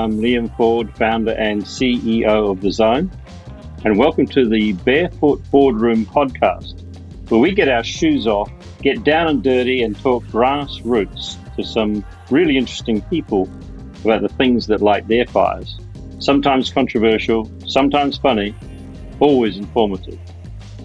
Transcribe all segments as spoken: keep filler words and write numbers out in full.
I'm Liam Ford, founder and C E O of The Zone, and welcome to the Barefoot Boardroom podcast, where we get our shoes off, get down and dirty, and talk grassroots to some really interesting people about the things that light their fires. Sometimes controversial, sometimes funny, always informative.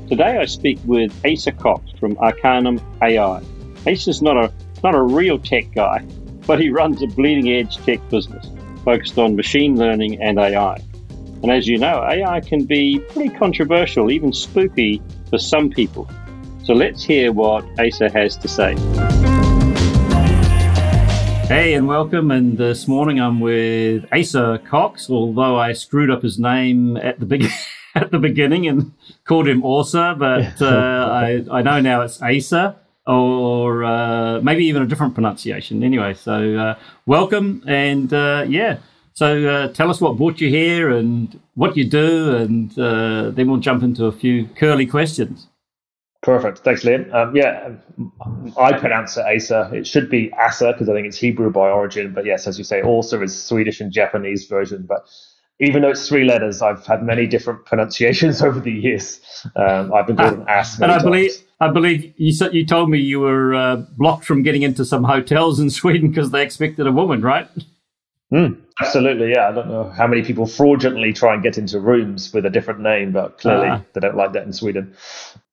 Today I speak with Asa Cox from Arcanum A I. Asa's not a not a real tech guy, but he runs a bleeding-edge tech business focused on machine learning and A I. And as you know, A I can be pretty controversial, even spooky for some people. So let's hear what Asa has to say. Hey and welcome, and this morning I'm with Asa Cox, although I screwed up his name at the beginning. At the beginning and called him Asa, but uh, I, I know now it's Asa, or uh, maybe even a different pronunciation. Anyway, so uh, welcome, and uh, yeah, so uh, tell us what brought you here and what you do, and uh, then we'll jump into a few curly questions. Perfect. Thanks, Liam. Um, yeah, I pronounce it Asa. It should be Asa because I think it's Hebrew by origin, but yes, as you say, Asa is Swedish and Japanese version, but even though it's three letters, I've had many different pronunciations over the years. Um, I've been called an ass many and I times. believe I believe you said, you told me you were uh, blocked from getting into some hotels in Sweden because they expected a woman, right? Mm, absolutely, yeah. I don't know how many people fraudulently try and get into rooms with a different name, but clearly uh, they don't like that in Sweden.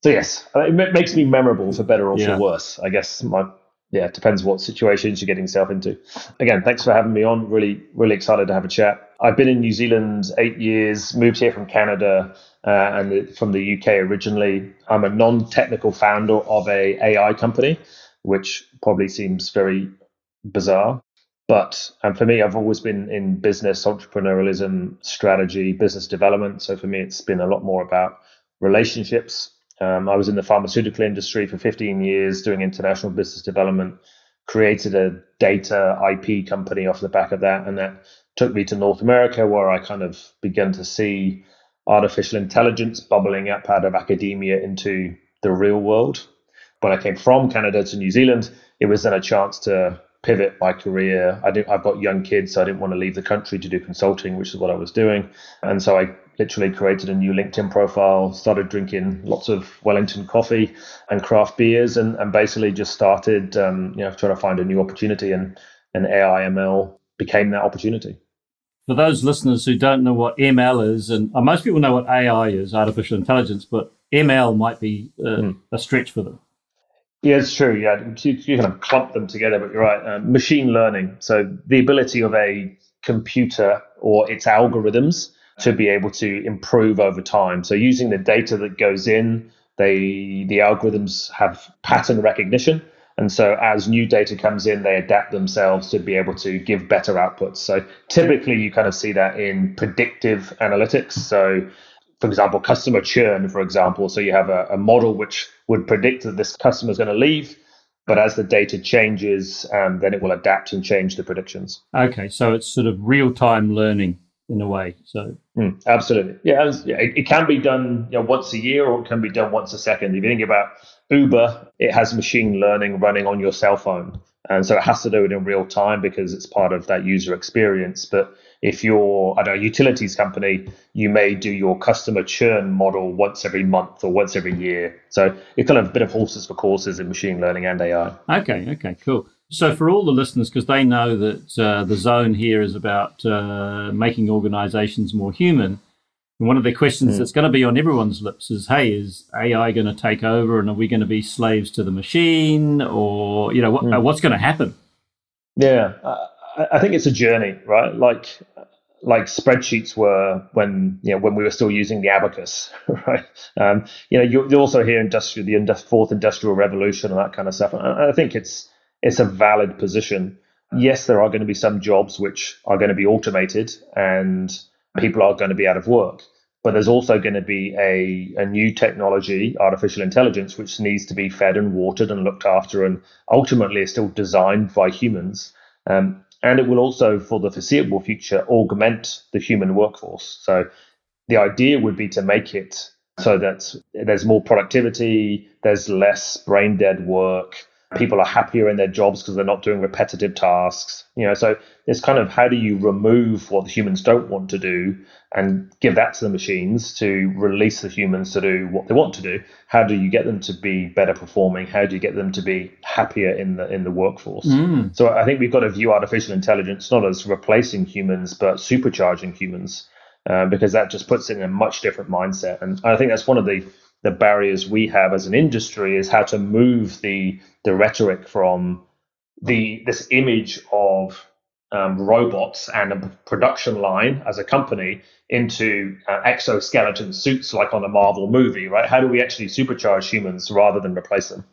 So yes, it makes me memorable for better or yeah. for worse. I guess my yeah, it depends what situations you're getting yourself into. Again, thanks for having me on. Really, really excited to have a chat. I've been in New Zealand eight years, moved here from Canada uh, and from the U K originally. I'm a non-technical founder of a AI company, which probably seems very bizarre. But and for me, I've always been in business, entrepreneurialism, strategy, business development. So for me, it's been a lot more about relationships. Um, I was in the pharmaceutical industry for fifteen years doing international business development, created a data I P company off the back of that. And that took me to North America, where I kind of began to see artificial intelligence bubbling up out of academia into the real world. When I came from Canada to New Zealand, it was then a chance to pivot my career. I didn't, I've got young kids, so I didn't want to leave the country to do consulting, which is what I was doing. And so I literally created a new LinkedIn profile, started drinking lots of Wellington coffee and craft beers, and, and basically just started um, you know, trying to find a new opportunity, and, and A I M L became that opportunity. For those listeners who don't know what M L is, and most people know what A I is, artificial intelligence, but M L might be uh, mm. a stretch for them. Yeah, it's true. Yeah, you, you kind of clump them together, but you're right. Um, machine learning, so the ability of a computer or its algorithms to be able to improve over time. So using the data that goes in, they the algorithms have pattern recognition. And so as new data comes in, they adapt themselves to be able to give better outputs. So typically you kind of see that in predictive analytics. So for example, customer churn, for example. So you have a, a model which would predict that this customer is going to leave. But as the data changes, um, then it will adapt and change the predictions. Okay, so it's sort of real-time learning in a way. So mm, absolutely. Yeah, it, it can be done you know, once a year, or it can be done once a second. If you think about Uber, it has machine learning running on your cell phone. And so it has to do it in real time because it's part of that user experience. But if you're I don't know, a utilities company, you may do your customer churn model once every month or once every year. So it's kind of a bit of horses for courses in machine learning and A I. Okay, okay, cool. So for all the listeners, because they know that uh, the zone here is about uh, making organizations more human, and one of the questions mm. that's going to be on everyone's lips is, hey, is A I going to take over, and are we going to be slaves to the machine, or, you know, what, mm. what's going to happen? Yeah, I, I think it's a journey, right? Like like spreadsheets were when, you know, when we were still using the abacus, right? Um, you know, you, you also hear industrial, the industri- fourth industrial revolution and that kind of stuff. And I, I think it's, It's a valid position. Yes, there are going to be some jobs which are going to be automated and people are going to be out of work. But there's also going to be a, a new technology, artificial intelligence, which needs to be fed and watered and looked after and ultimately is still designed by humans. Um, and it will also, for the foreseeable future, augment the human workforce. So the idea would be to make it so that there's more productivity, there's less brain dead work, People are happier in their jobs because they're not doing repetitive tasks. You know, so it's kind of how do you remove what the humans don't want to do and give that to the machines to release the humans to do what they want to do? How do you get them to be better performing? How do you get them to be happier in the in the workforce? Mm. So I think we've got to view artificial intelligence not as replacing humans, but supercharging humans, uh, because that just puts it in a much different mindset. And I think that's one of the the barriers we have as an industry, is how to move the the rhetoric from the this image of um, robots and a production line as a company into uh, exoskeleton suits like on a Marvel movie, right? How do we actually supercharge humans rather than replace them?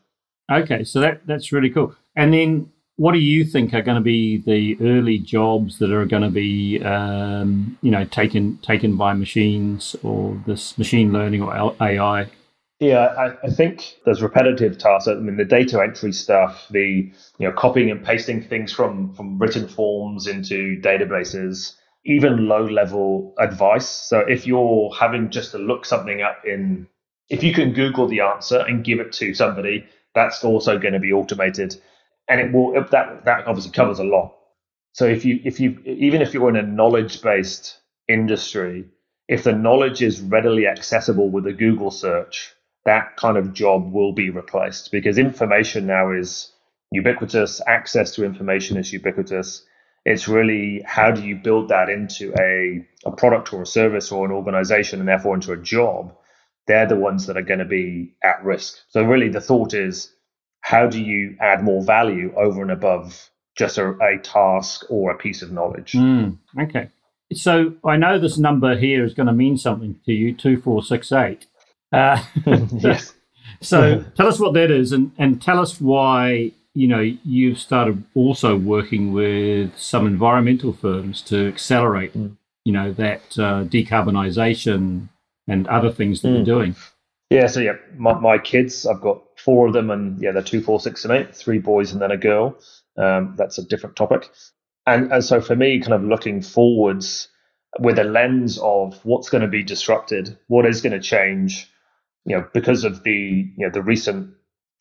Okay, so that that's really cool. And then what do you think are going to be the early jobs that are going to be, um, you know, taken taken by machines or this machine learning or A I? Yeah, I, I think there's repetitive tasks. I mean, the data entry stuff, the, you know, copying and pasting things from, from written forms into databases, even low-level advice. So if you're having just to look something up in, if you can Google the answer and give it to somebody, that's also going to be automated. And it will, that that obviously covers a lot. So if you, if you, even if you're in a knowledge-based industry, if the knowledge is readily accessible with a Google search, that kind of job will be replaced, because information now is ubiquitous. Access to information is ubiquitous. It's really, how do you build that into a, a product or a service or an organization, and therefore into a job? They're the ones that are going to be at risk. So really the thought is, how do you add more value over and above just a, a task or a piece of knowledge? Mm, okay. So I know this number here is going to mean something to you, two four six eight. Uh, yes. So tell us what that is, and, and tell us why, you know, you've started also working with some environmental firms to accelerate, mm. you know, that uh, decarbonisation and other things that mm. you're doing. Yeah, so yeah, my, my kids, I've got four of them, and yeah, they're two, four, six, and eight, three boys and then a girl. Um, that's a different topic. And, and so for me, kind of looking forwards with a lens of what's going to be disrupted, what is going to change, you know, because of the, you know, the recent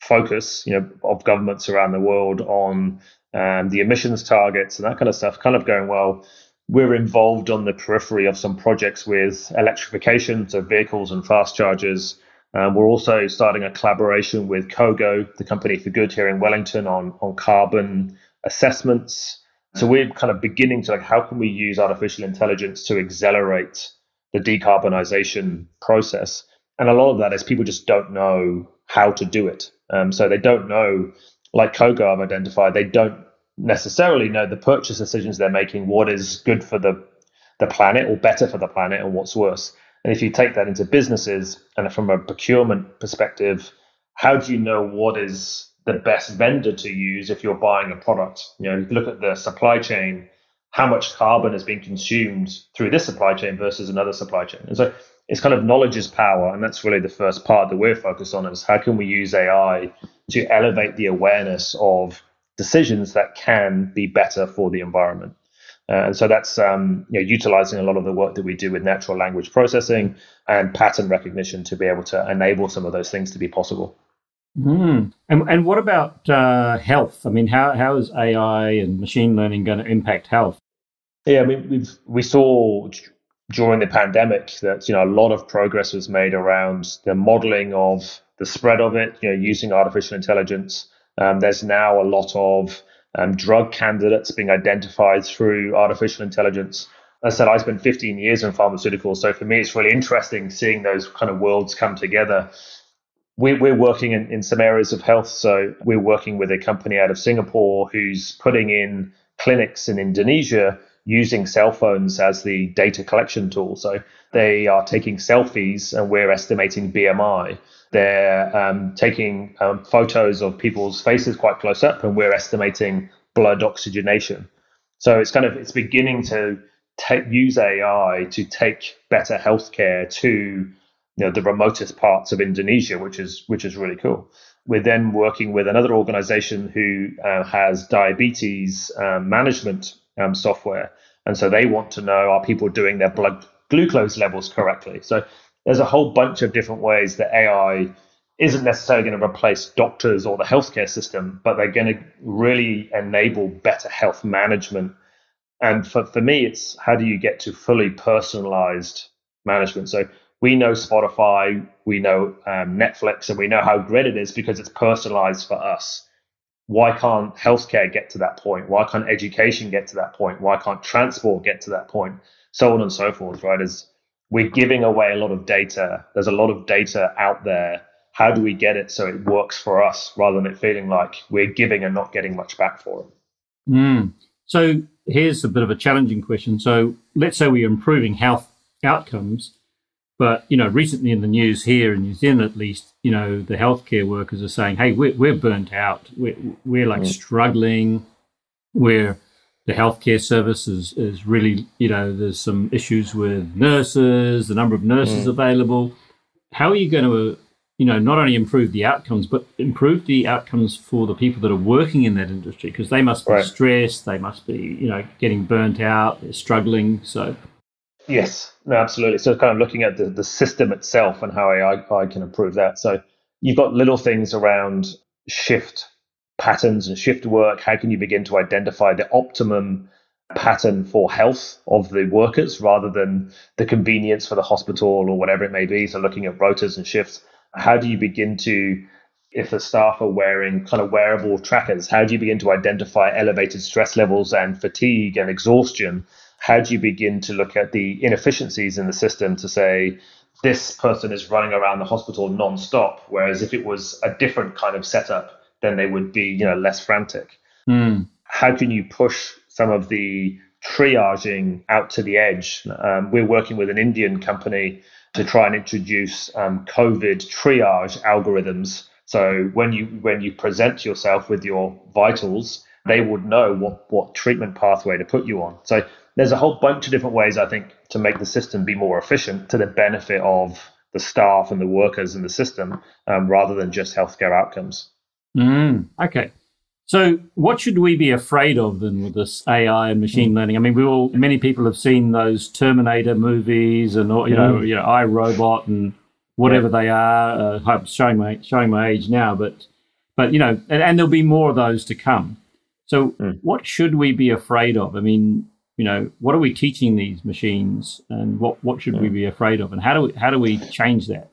focus, you know, of governments around the world on um, the emissions targets and that kind of stuff, kind of going, well, we're involved on the periphery of some projects with electrification, so vehicles and fast chargers. Um, we're also starting a collaboration with Kogo, the company for good here in Wellington, on, on carbon assessments. So we're kind of beginning to, like, how can we use artificial intelligence to accelerate the decarbonisation process? And a lot of that is people just don't know how to do it. Um, so they don't know, like Kogo I've identified, they don't necessarily know the purchase decisions they're making, what is good for the, the planet or better for the planet and what's worse. And if you take that into businesses and from a procurement perspective, how do you know what is the best vendor to use if you're buying a product? You know, if you look at the supply chain, how much carbon has been consumed through this supply chain versus another supply chain? And so it's kind of knowledge is power. And that's really the first part that we're focused on, is how can we use A I to elevate the awareness of decisions that can be better for the environment? Uh, and so that's um, you know, utilizing a lot of the work that we do with natural language processing and pattern recognition to be able to enable some of those things to be possible. Mm. And and what about uh, health? I mean, how how is A I and machine learning going to impact health? Yeah, I mean, we've we saw during the pandemic that, you know, a lot of progress was made around the modeling of the spread of it. You know, using artificial intelligence, um, there's now a lot of Um, drug candidates being identified through artificial intelligence. As I said, I spent fifteen years in pharmaceuticals, so for me it's really interesting seeing those kind of worlds come together. We, we're working in, in some areas of health, so we're working with a company out of Singapore who's putting in clinics in Indonesia using cell phones as the data collection tool. So they are taking selfies and we're estimating B M I. They're um, taking um, photos of people's faces quite close up, and we're estimating blood oxygenation. So it's kind of, it's beginning to take, use A I to take better healthcare to, you know, the remotest parts of Indonesia, which is which is really cool. We're then working with another organization who uh, has diabetes uh, management um, software, and so they want to know, are people doing their blood glucose levels correctly? So there's a whole bunch of different ways that A I isn't necessarily going to replace doctors or the healthcare system, but they're going to really enable better health management. And for, for me, it's how do you get to fully personalized management? So we know Spotify, we know um, Netflix, and we know how great it is because it's personalized for us. Why can't healthcare get to that point? Why can't education get to that point? Why can't transport get to that point? So on and so forth, right? As we're giving away a lot of data. There's a lot of data out there. How do we get it so it works for us rather than it feeling like we're giving and not getting much back for it? Mm. So here's a bit of a challenging question. So let's say we're improving health outcomes, but, you know, recently in the news here in New Zealand, at least, you know, the healthcare workers are saying, hey, we're, we're burnt out. We're, we're like mm. struggling. We're the healthcare service is, is really, you know, there's some issues with nurses, the number of nurses mm. available. How are you going to, you know, not only improve the outcomes, but improve the outcomes for the people that are working in that industry? Because they must be right. stressed. They must be, you know, getting burnt out. They're struggling. So... Yes, no, absolutely. So kind of looking at the, the system itself and how A I can improve that. So you've got little things around shift patterns and shift work. How can you begin to identify the optimum pattern for health of the workers rather than the convenience for the hospital or whatever it may be? So looking at rotas and shifts, how do you begin to, if the staff are wearing kind of wearable trackers, how do you begin to identify elevated stress levels and fatigue and exhaustion? How do you begin to look at the inefficiencies in the system to say, this person is running around the hospital nonstop, whereas if it was a different kind of setup, then they would be, you know, less frantic. Mm. How can you push some of the triaging out to the edge? Um, we're working with an Indian company to try and introduce um, COVID triage algorithms. So when you when you present yourself with your vitals, they would know what, what treatment pathway to put you on. So there's a whole bunch of different ways, I think, to make the system be more efficient to the benefit of the staff and the workers in the system, um, rather than just healthcare outcomes. Mm, okay. So what should we be afraid of then with this A I and machine mm. learning? I mean, we all, many people have seen those Terminator movies and, you know, mm. you know, iRobot and whatever yeah. they are. Uh, I'm showing my, showing my age now, but, but you know, and, and there'll be more of those to come. So mm. what should we be afraid of? I mean... You know, what are we teaching these machines, and what, what should we be afraid of, and how do we, how do we change that?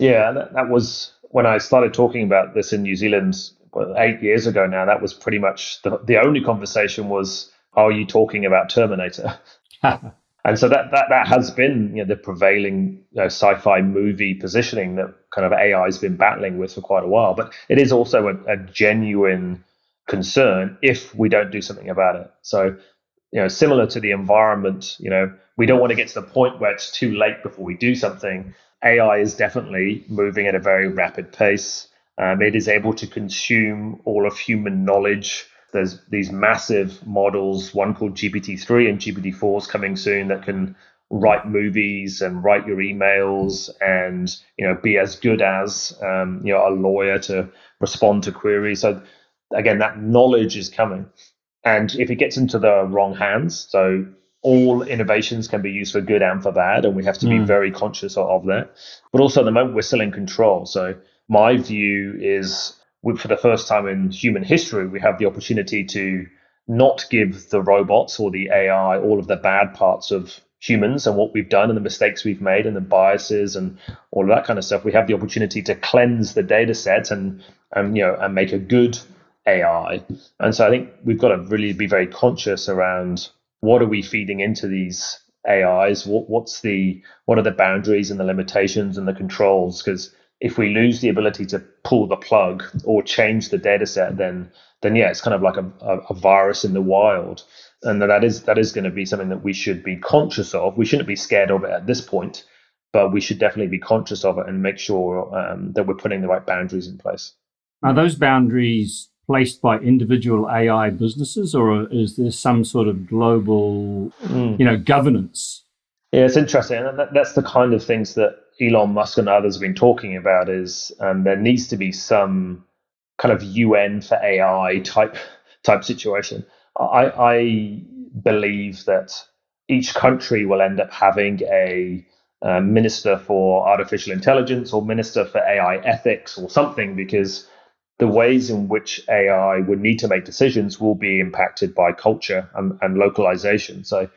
Yeah, that, that was when I started talking about this in New Zealand well, eight years ago now. That was pretty much the, the only conversation was, are you talking about Terminator? And so that that that has been, you know, the prevailing, you know, sci-fi movie positioning that kind of A I has been battling with for quite a while. But it is also a, a genuine concern if we don't do something about it. So, you know, similar to the environment, you know, we don't want to get to the point where it's too late before we do something. A I is definitely moving at a very rapid pace. Um, it is able to consume all of human knowledge. There's these massive models, one called G P T three and G P T four is coming soon, that can write movies and write your emails and, you know, be as good as, um, you know, a lawyer to respond to queries. So again, that knowledge is coming. And if it gets into the wrong hands, so all innovations can be used for good and for bad, and we have to mm. be very conscious of that. But also at the moment, we're still in control. So my view is, for the first time in human history, we have the opportunity to not give the robots or the A I all of the bad parts of humans and what we've done and the mistakes we've made and the biases and all of that kind of stuff. We have the opportunity to cleanse the data set and, and, you know, and make a good A I. And so I think we've got to really be very conscious around what are we feeding into these A Is? What, what's the, what are the boundaries and the limitations and the controls? Because if we lose the ability to pull the plug or change the data set, then, then yeah, it's kind of like a, a, a virus in the wild. And that is, that is going to be something that we should be conscious of. We shouldn't be scared of it at this point, but we should definitely be conscious of it and make sure um, that we're putting the right boundaries in place. Are those boundaries placed by individual A I businesses, or is there some sort of global, mm. you know, governance? Yeah, it's interesting. And that, that's the kind of things that Elon Musk and others have been talking about is um, there needs to be some kind of U N for A I type type situation. I, I believe that each country will end up having a uh, Minister for Artificial Intelligence or Minister for A I Ethics or something, because the ways in which A I would need to make decisions will be impacted by culture and, and localization. So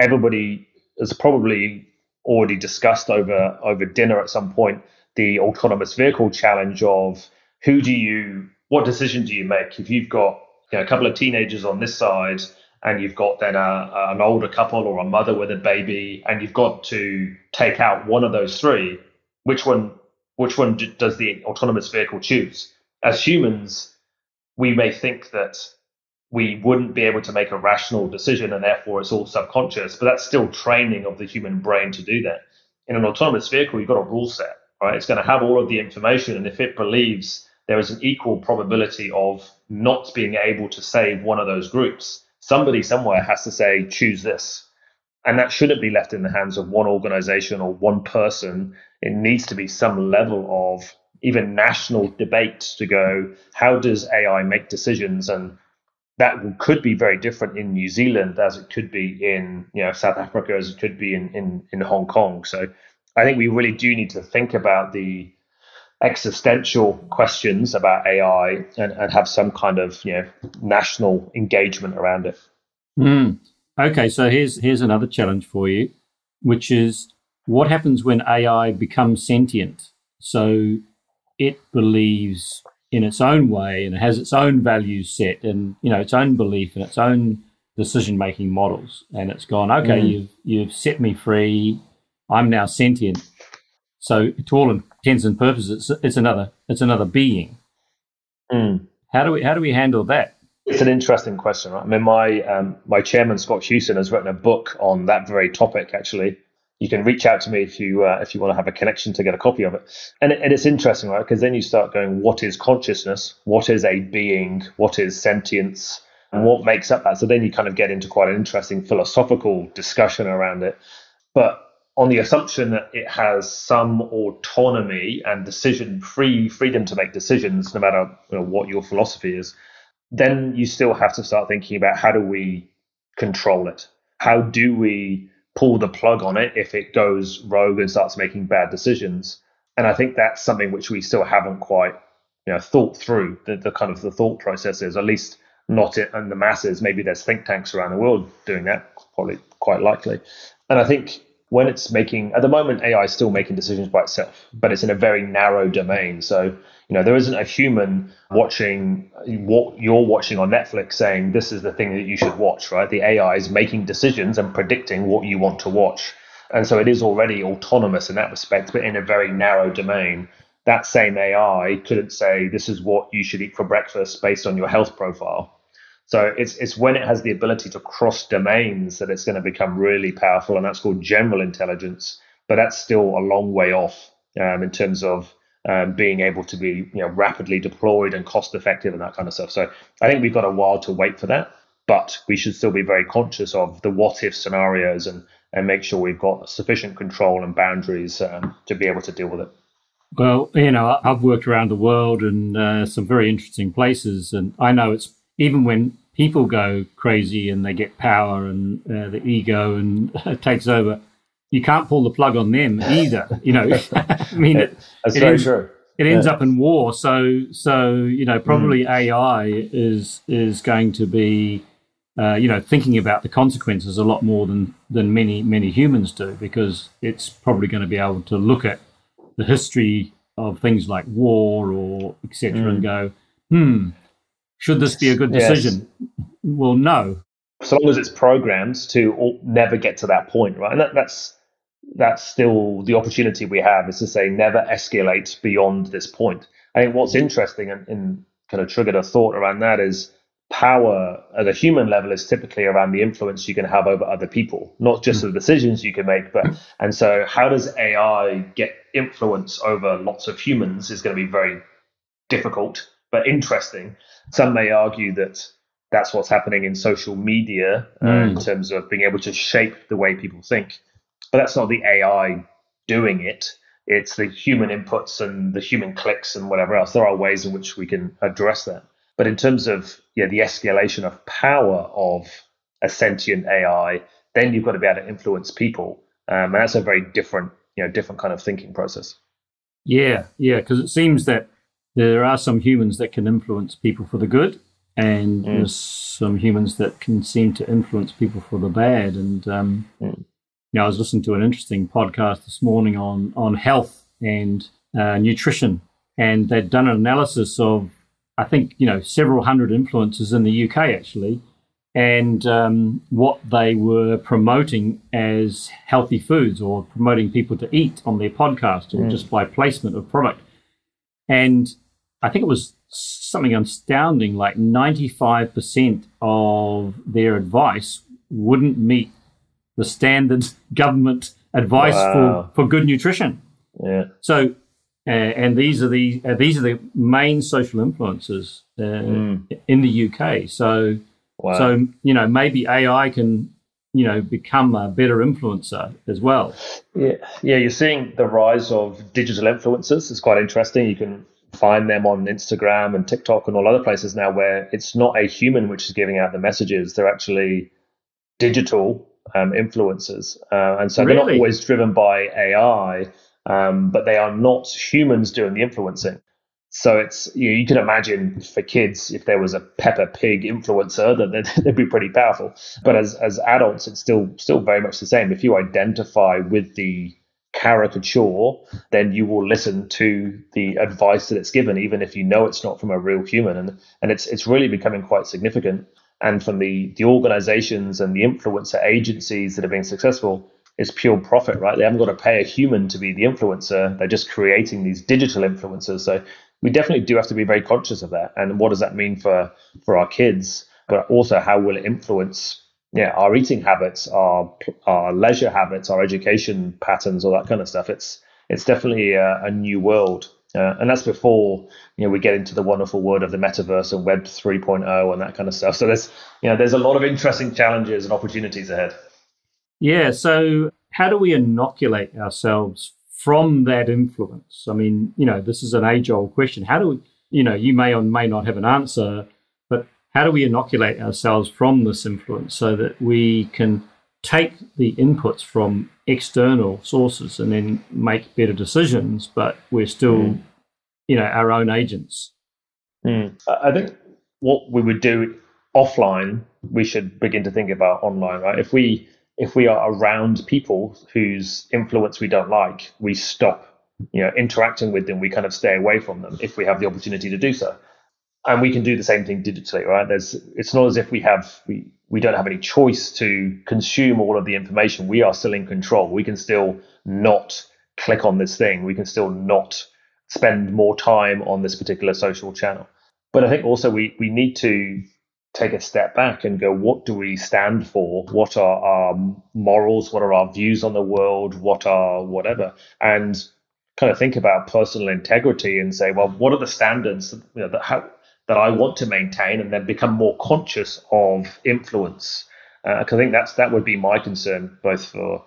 everybody has probably already discussed over, over dinner at some point the autonomous vehicle challenge of who do you, what decision do you make if you've got, you know, a couple of teenagers on this side and you've got then a, a, an older couple or a mother with a baby, and you've got to take out one of those three. Which one, which one d- does the autonomous vehicle choose? As humans, we may think that we wouldn't be able to make a rational decision, and therefore it's all subconscious, but that's still training of the human brain to do that. In an autonomous vehicle, you've got a rule set, right? It's going to have all of the information, and if it believes there is an equal probability of not being able to save one of those groups, somebody somewhere has to say, choose this. And that shouldn't be left in the hands of one organization or one person. It needs to be some level of even national debate to go, how does A I make decisions? And that could be very different in New Zealand as it could be in, you know, South Africa, as it could be in, in, in Hong Kong. So I think we really do need to think about the existential questions about A I and, and have some kind of, you know, national engagement around it. Mm. Okay, so here's here's another challenge for you, which is what happens when A I becomes sentient? So it believes in its own way and it has its own value set and, you know, its own belief and its own decision-making models. And it's gone, okay, mm. you've you've set me free. I'm now sentient. So to all intents and purposes, it's, it's another it's another being. Mm. How do we how do we handle that? It's an interesting question, right? I mean, my um, my chairman Scott Houston has written a book on that very topic. Actually, you can reach out to me if you uh, if you want to have a connection to get a copy of it. And it, and it's interesting, right? Because then you start going, what is consciousness? What is a being? What is sentience? And what makes up that? So then you kind of get into quite an interesting philosophical discussion around it. But on the assumption that it has some autonomy and decision free freedom to make decisions, no matter, you know, what your philosophy is, then you still have to start thinking about how do we control it? How do we pull the plug on it if it goes rogue and starts making bad decisions? And I think that's something which we still haven't quite, you know, thought through, the, the kind of the thought processes, at least not in, in the masses. Maybe there's think tanks around the world doing that, probably quite likely. And I think when it's making, at the moment, A I is still making decisions by itself, but it's in a very narrow domain. So, you know, there isn't a human watching what you're watching on Netflix saying, this is the thing that you should watch, right? The A I is making decisions and predicting what you want to watch. And so it is already autonomous in that respect, but in a very narrow domain. That same A I couldn't say, this is what you should eat for breakfast based on your health profile. So it's it's when it has the ability to cross domains that it's going to become really powerful, and that's called general intelligence. But that's still a long way off um, in terms of um, being able to be, you know, rapidly deployed and cost effective and that kind of stuff. So I think we've got a while to wait for that, but we should still be very conscious of the what if scenarios and and make sure we've got sufficient control and boundaries um, to be able to deal with it. Well, you know, I've worked around the world in uh, some very interesting places, and I know it's even when people go crazy and they get power and uh, the ego and uh, takes over, you can't pull the plug on them either. You know, I mean, it, that's it, very ends, true. It ends yeah. up in war. So, so you know, probably mm. A I is is going to be, uh, you know, thinking about the consequences a lot more than than many many humans do, because it's probably going to be able to look at the history of things like war or et cetera mm. and go, hmm. should this be a good decision? Yes. Well, no. So long as it's programmed to all, never get to that point, right? And that, that's that's still the opportunity we have, is to say never escalate beyond this point. I think what's interesting and, and kind of triggered a thought around that is power at a human level is typically around the influence you can have over other people, not just mm-hmm. the decisions you can make. But and so how does A I get influence over lots of humans is going to be very difficult, but interesting. Some may argue that that's what's happening in social media uh, mm. in terms of being able to shape the way people think. But that's not the A I doing it. It's the human inputs and the human clicks and whatever else. There are ways in which we can address that. But in terms of yeah, the escalation of power of a sentient A I, then you've got to be able to influence people. Um, and that's a very different you know, different kind of thinking process. Yeah, yeah, because it seems that there are some humans that can influence people for the good, and mm. there's some humans that can seem to influence people for the bad. And um, mm. you know, I was listening to an interesting podcast this morning on on health and uh, nutrition, and they'd done an analysis of, I think, you know, several hundred influencers in the U K actually, and um, what they were promoting as healthy foods or promoting people to eat on their podcast or mm. just by placement of product. And I think it was something astounding, like ninety-five percent of their advice wouldn't meet the standard government advice wow. for, for good nutrition. Yeah. So, uh, and these are the uh, these are the main social influencers uh, mm. in the U K. So, wow. so you know, maybe A I can, you know, become a better influencer as well. Yeah, yeah. You're seeing the rise of digital influencers. It's quite interesting. You can find them on Instagram and TikTok and all other places now, where it's not a human which is giving out the messages. They're actually digital um, influencers, uh, and so really? They're not always driven by A I, um, but they are not humans doing the influencing. So it's you know, you can imagine for kids, if there was a Peppa Pig influencer, that they'd, they'd be pretty powerful. But as as adults, it's still still very much the same. If you identify with the caricature, then you will listen to the advice that it's given, even if you know it's not from a real human. And and it's it's really becoming quite significant. And from the the organizations and the influencer agencies that are being successful, it's pure profit, right? They haven't got to pay a human to be the influencer. They're just creating these digital influencers. So we definitely do have to be very conscious of that. And what does that mean for, for our kids? But also, how will it influence yeah, our eating habits, our our leisure habits, our education patterns, all that kind of stuff? It's it's definitely a, a new world. Uh, and that's before you know we get into the wonderful world of the metaverse and Web three point oh and that kind of stuff. So there's you know there's a lot of interesting challenges and opportunities ahead. Yeah, so how do we inoculate ourselves from that influence? I mean, you know, this is an age-old question. How do we, you know, you may or may not have an answer, but how do we inoculate ourselves from this influence so that we can take the inputs from external sources and then make better decisions, but we're still, mm. you know, our own agents? Mm. I think what we would do offline, we should begin to think about online, right? If we... If we are around people whose influence we don't like, we stop, you know, interacting with them. We kind of stay away from them if we have the opportunity to do so. And we can do the same thing digitally, right? There's, it's not as if we have we, we don't have any choice to consume all of the information. We are still in control. We can still not click on this thing. We can still not spend more time on this particular social channel. But I think also we we need to take a step back and go, what do we stand for? What are our morals? What are our views on the world? What are whatever? And kind of think about personal integrity and say, well, what are the standards that, you know, that, how, that I want to maintain, and then become more conscious of influence? Uh, 'cause I think that's that would be my concern, both for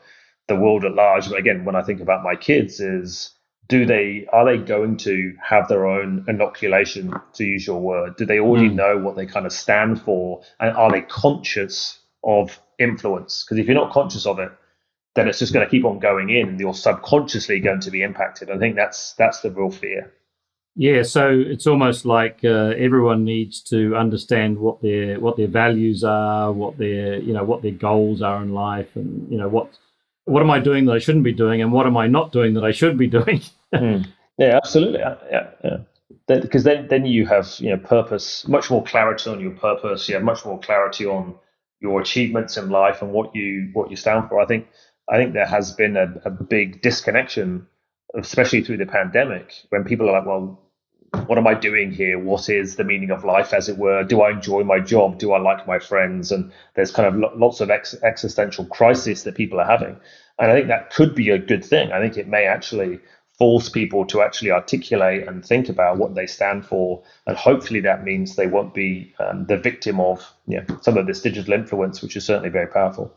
the world at large, but again, when I think about my kids, is do they are they going to have their own inoculation, to use your word? Do they already mm. know what they kind of stand for, and are they conscious of influence? Because if you're not conscious of it, then it's just going to keep on going in, and you're subconsciously going to be impacted. I think that's that's the real fear. Yeah, so it's almost like uh, everyone needs to understand what their what their values are, what their you know what their goals are in life, and you know what what am I doing that I shouldn't be doing, and what am I not doing that I should be doing? Mm. Yeah, absolutely. Yeah, yeah. Because then, then you have you know purpose, much more clarity on your purpose. You have much more clarity on your achievements in life and what you what you stand for. I think I think there has been a, a big disconnection, especially through the pandemic, when people are like, well, what am I doing here? What is the meaning of life, as it were? Do I enjoy my job? Do I like my friends? And there's kind of lo- lots of ex- existential crisis that people are having. And I think that could be a good thing. I think it may actually force people to actually articulate and think about what they stand for. And hopefully that means they won't be um, the victim of you know, some of this digital influence, which is certainly very powerful.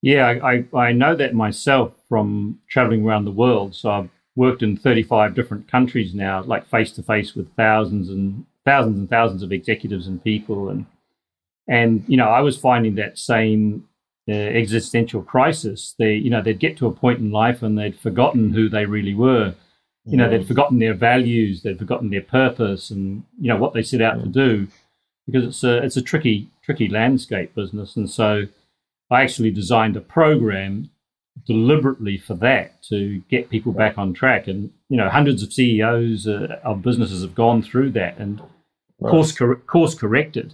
Yeah, I, I know that myself from traveling around the world. So I've worked in thirty-five different countries now, like face-to-face with thousands and thousands and thousands of executives and people. And, and you know, I was finding that same their existential crisis, they, you know, they'd get to a point in life and they'd forgotten who they really were. You know, they'd forgotten their values, they'd forgotten their purpose and, you know, what they set out yeah. to do, because it's a, it's a tricky, tricky landscape, business. And so I actually designed a program deliberately for that, to get people back on track. And, you know, hundreds of C E Os uh, of businesses have gone through that and right. course cor- course corrected.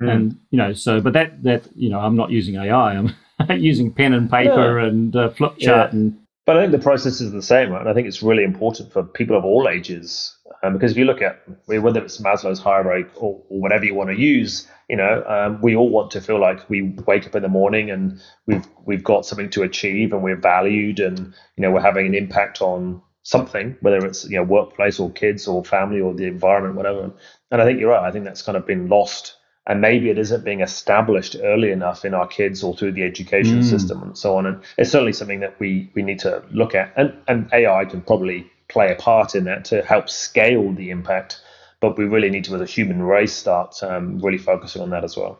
Mm. And, you know, so, but that, that, you know, I'm not using A I, I'm using pen and paper yeah. and uh, flip chart yeah. and, but I think the process is the same, right? And I think it's really important for people of all ages, um, because if you look at, whether it's Maslow's hierarchy or, or whatever you want to use, you know, um, we all want to feel like we wake up in the morning and we've we've got something to achieve and we're valued and, you know, we're having an impact on something, whether it's, you know, workplace or kids or family or the environment, whatever. And I think you're right. I think that's kind of been lost. And maybe it isn't being established early enough in our kids or through the education mm. system and so on. And it's certainly something that we, we need to look at. And, and A I can probably play a part in that to help scale the impact. But we really need to, as a human race, start um, really focusing on that as well.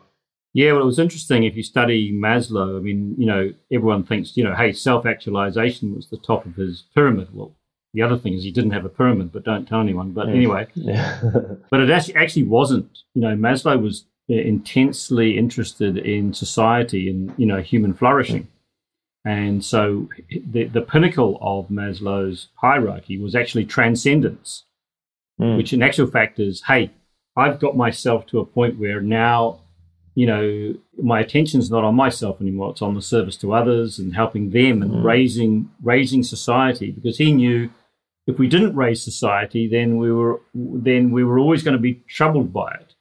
Yeah, well, it was interesting. If you study Maslow, I mean, you know, everyone thinks, you know, hey, self-actualization was the top of his pyramid. Well, the other thing is he didn't have a pyramid, but don't tell anyone. But yeah. anyway, yeah. but it actually wasn't. You know, Maslow was intensely interested in society and, you know, human flourishing. And so the, the pinnacle of Maslow's hierarchy was actually transcendence, mm. which in actual fact is, hey, I've got myself to a point where now, you know, my attention's not on myself anymore. It's on the service to others and helping them and mm. raising raising society, because he knew if we didn't raise society, then we were then we were always going to be troubled by it.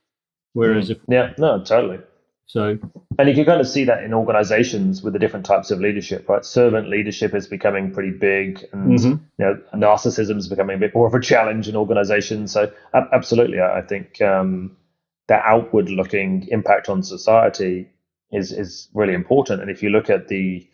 Whereas if yeah, no, totally. So, and you can kind of see that in organizations with the different types of leadership, right? Servant leadership is becoming pretty big, and mm-hmm. you know, narcissism is becoming a bit more of a challenge in organizations. So, absolutely, I think um, the outward-looking impact on society is is really important. And if you look at the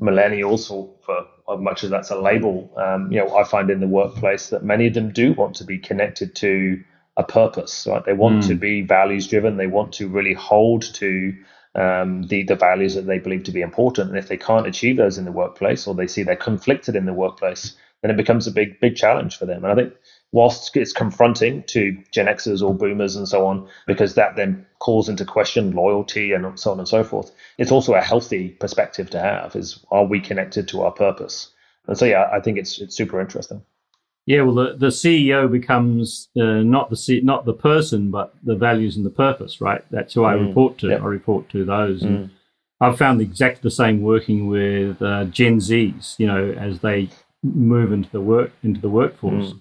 millennials, or for much as that's a label, um, you know, I find in the workplace that many of them do want to be connected to a purpose, right? They want mm. to be values driven. They want to really hold to um, the, the values that they believe to be important. And if they can't achieve those in the workplace, or they see they're conflicted in the workplace, then it becomes a big, big challenge for them. And I think whilst it's confronting to Gen Xers or boomers and so on, because that then calls into question loyalty and so on and so forth, it's also a healthy perspective to have, is, are we connected to our purpose? And so, yeah, I think it's it's super interesting. Yeah, well, the, the C E O becomes uh, not the C, not the person, but the values and the purpose, right? That's who I mm, report to. Yep. I report to those. Mm. And I've found exactly the same working with uh, Gen Zs, you know, as they move into the work into the workforce. Mm.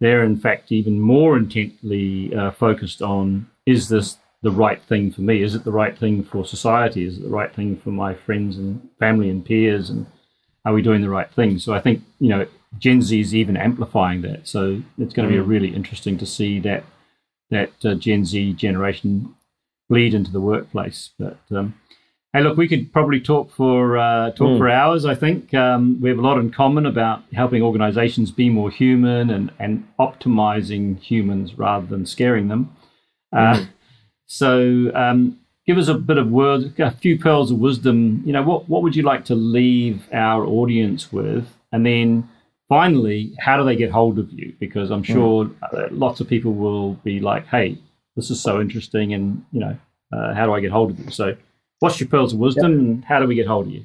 They're, in fact, even more intently uh, focused on, is this the right thing for me? Is it the right thing for society? Is it the right thing for my friends and family and peers? And are we doing the right thing? So I think, you know, Gen Z is even amplifying that, so it's going to be really interesting to see that that uh, Gen Z generation bleed into the workplace. But um, hey, look, we could probably talk for uh, talk mm. for hours. I think um, we have a lot in common about helping organizations be more human and and optimizing humans rather than scaring them. Uh, mm. So um, give us a bit of words, a few pearls of wisdom. You know, what what would you like to leave our audience with, and then, finally, how do they get hold of you? Because I'm sure mm. lots of people will be like, hey, this is so interesting, and, you know, uh, how do I get hold of you? So what's your pearls of wisdom, yep. and how do we get hold of you?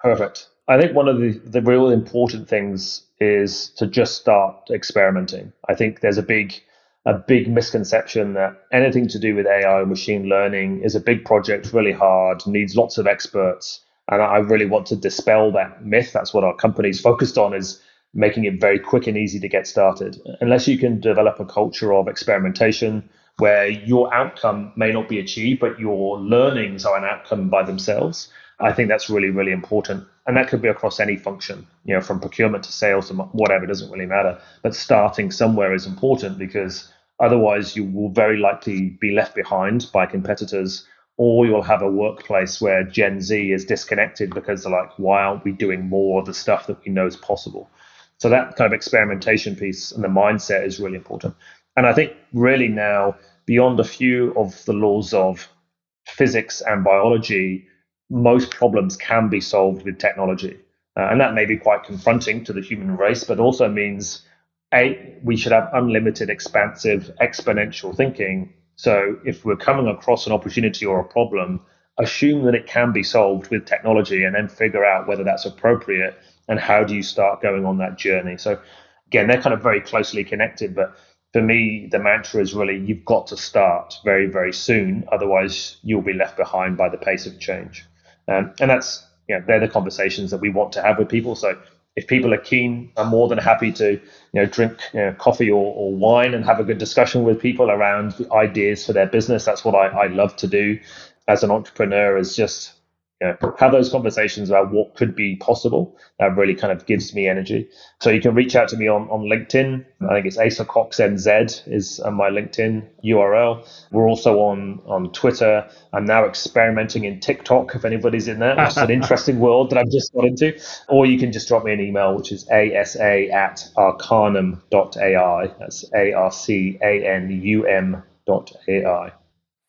Perfect. I think one of the, the real important things is to just start experimenting. I think there's a big a big misconception that anything to do with A I or machine learning is a big project, really hard, needs lots of experts, and I really want to dispel that myth. That's what our company's focused on, is making it very quick and easy to get started. Unless you can develop a culture of experimentation where your outcome may not be achieved, but your learnings are an outcome by themselves, I think that's really, really important. And that could be across any function, you know, from procurement to sales to whatever, it doesn't really matter. But starting somewhere is important, because otherwise you will very likely be left behind by competitors, or you'll have a workplace where Gen Z is disconnected because they're like, why aren't we doing more of the stuff that we know is possible? So that kind of experimentation piece and the mindset is really important. And I think really now, beyond a few of the laws of physics and biology, most problems can be solved with technology. Uh, and that may be quite confronting to the human race, but also means, A, we should have unlimited, expansive, exponential thinking. So if we're coming across an opportunity or a problem, assume that it can be solved with technology and then figure out whether that's appropriate and how do you start going on that journey. So again, they're kind of very closely connected, but for me, the mantra is really you've got to start very, very soon. Otherwise, you'll be left behind by the pace of change. Um, and that's, you know, they're the conversations that we want to have with people. So if people are keen, I'm more than happy to, you know, drink you know, coffee or, or wine and have a good discussion with people around ideas for their business. That's what I, I love to do as an entrepreneur, is just you know, have those conversations about what could be possible. That really kind of gives me energy. So you can reach out to me on, on LinkedIn. I think it's asa cox n z is my LinkedIn U R L. We're also on, on Twitter. I'm now experimenting in TikTok, if anybody's in there, which is an interesting world that I've just got into. Or you can just drop me an email, which is asa at arcanum dot a i. That's A R C A N U M dot A I.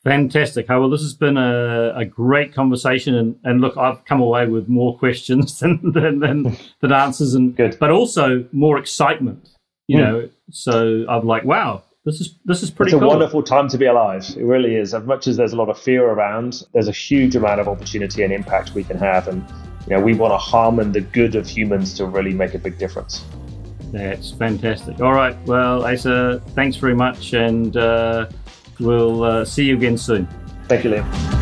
Fantastic. Oh, well, this has been a, a great conversation. And, and look, I've come away with more questions than, than, than, than answers, and Good. But also more excitement, you mm. know. So I'm like, wow, this is this is pretty cool. It's a cool. wonderful time to be alive. It really is. As much as there's a lot of fear around, there's a huge amount of opportunity and impact we can have. And, you know, we want to harmonize the good of humans to really make a big difference. That's fantastic. All right. Well, Asa, thanks very much. And, uh, We'll uh, see you again soon. Thank you, Liam.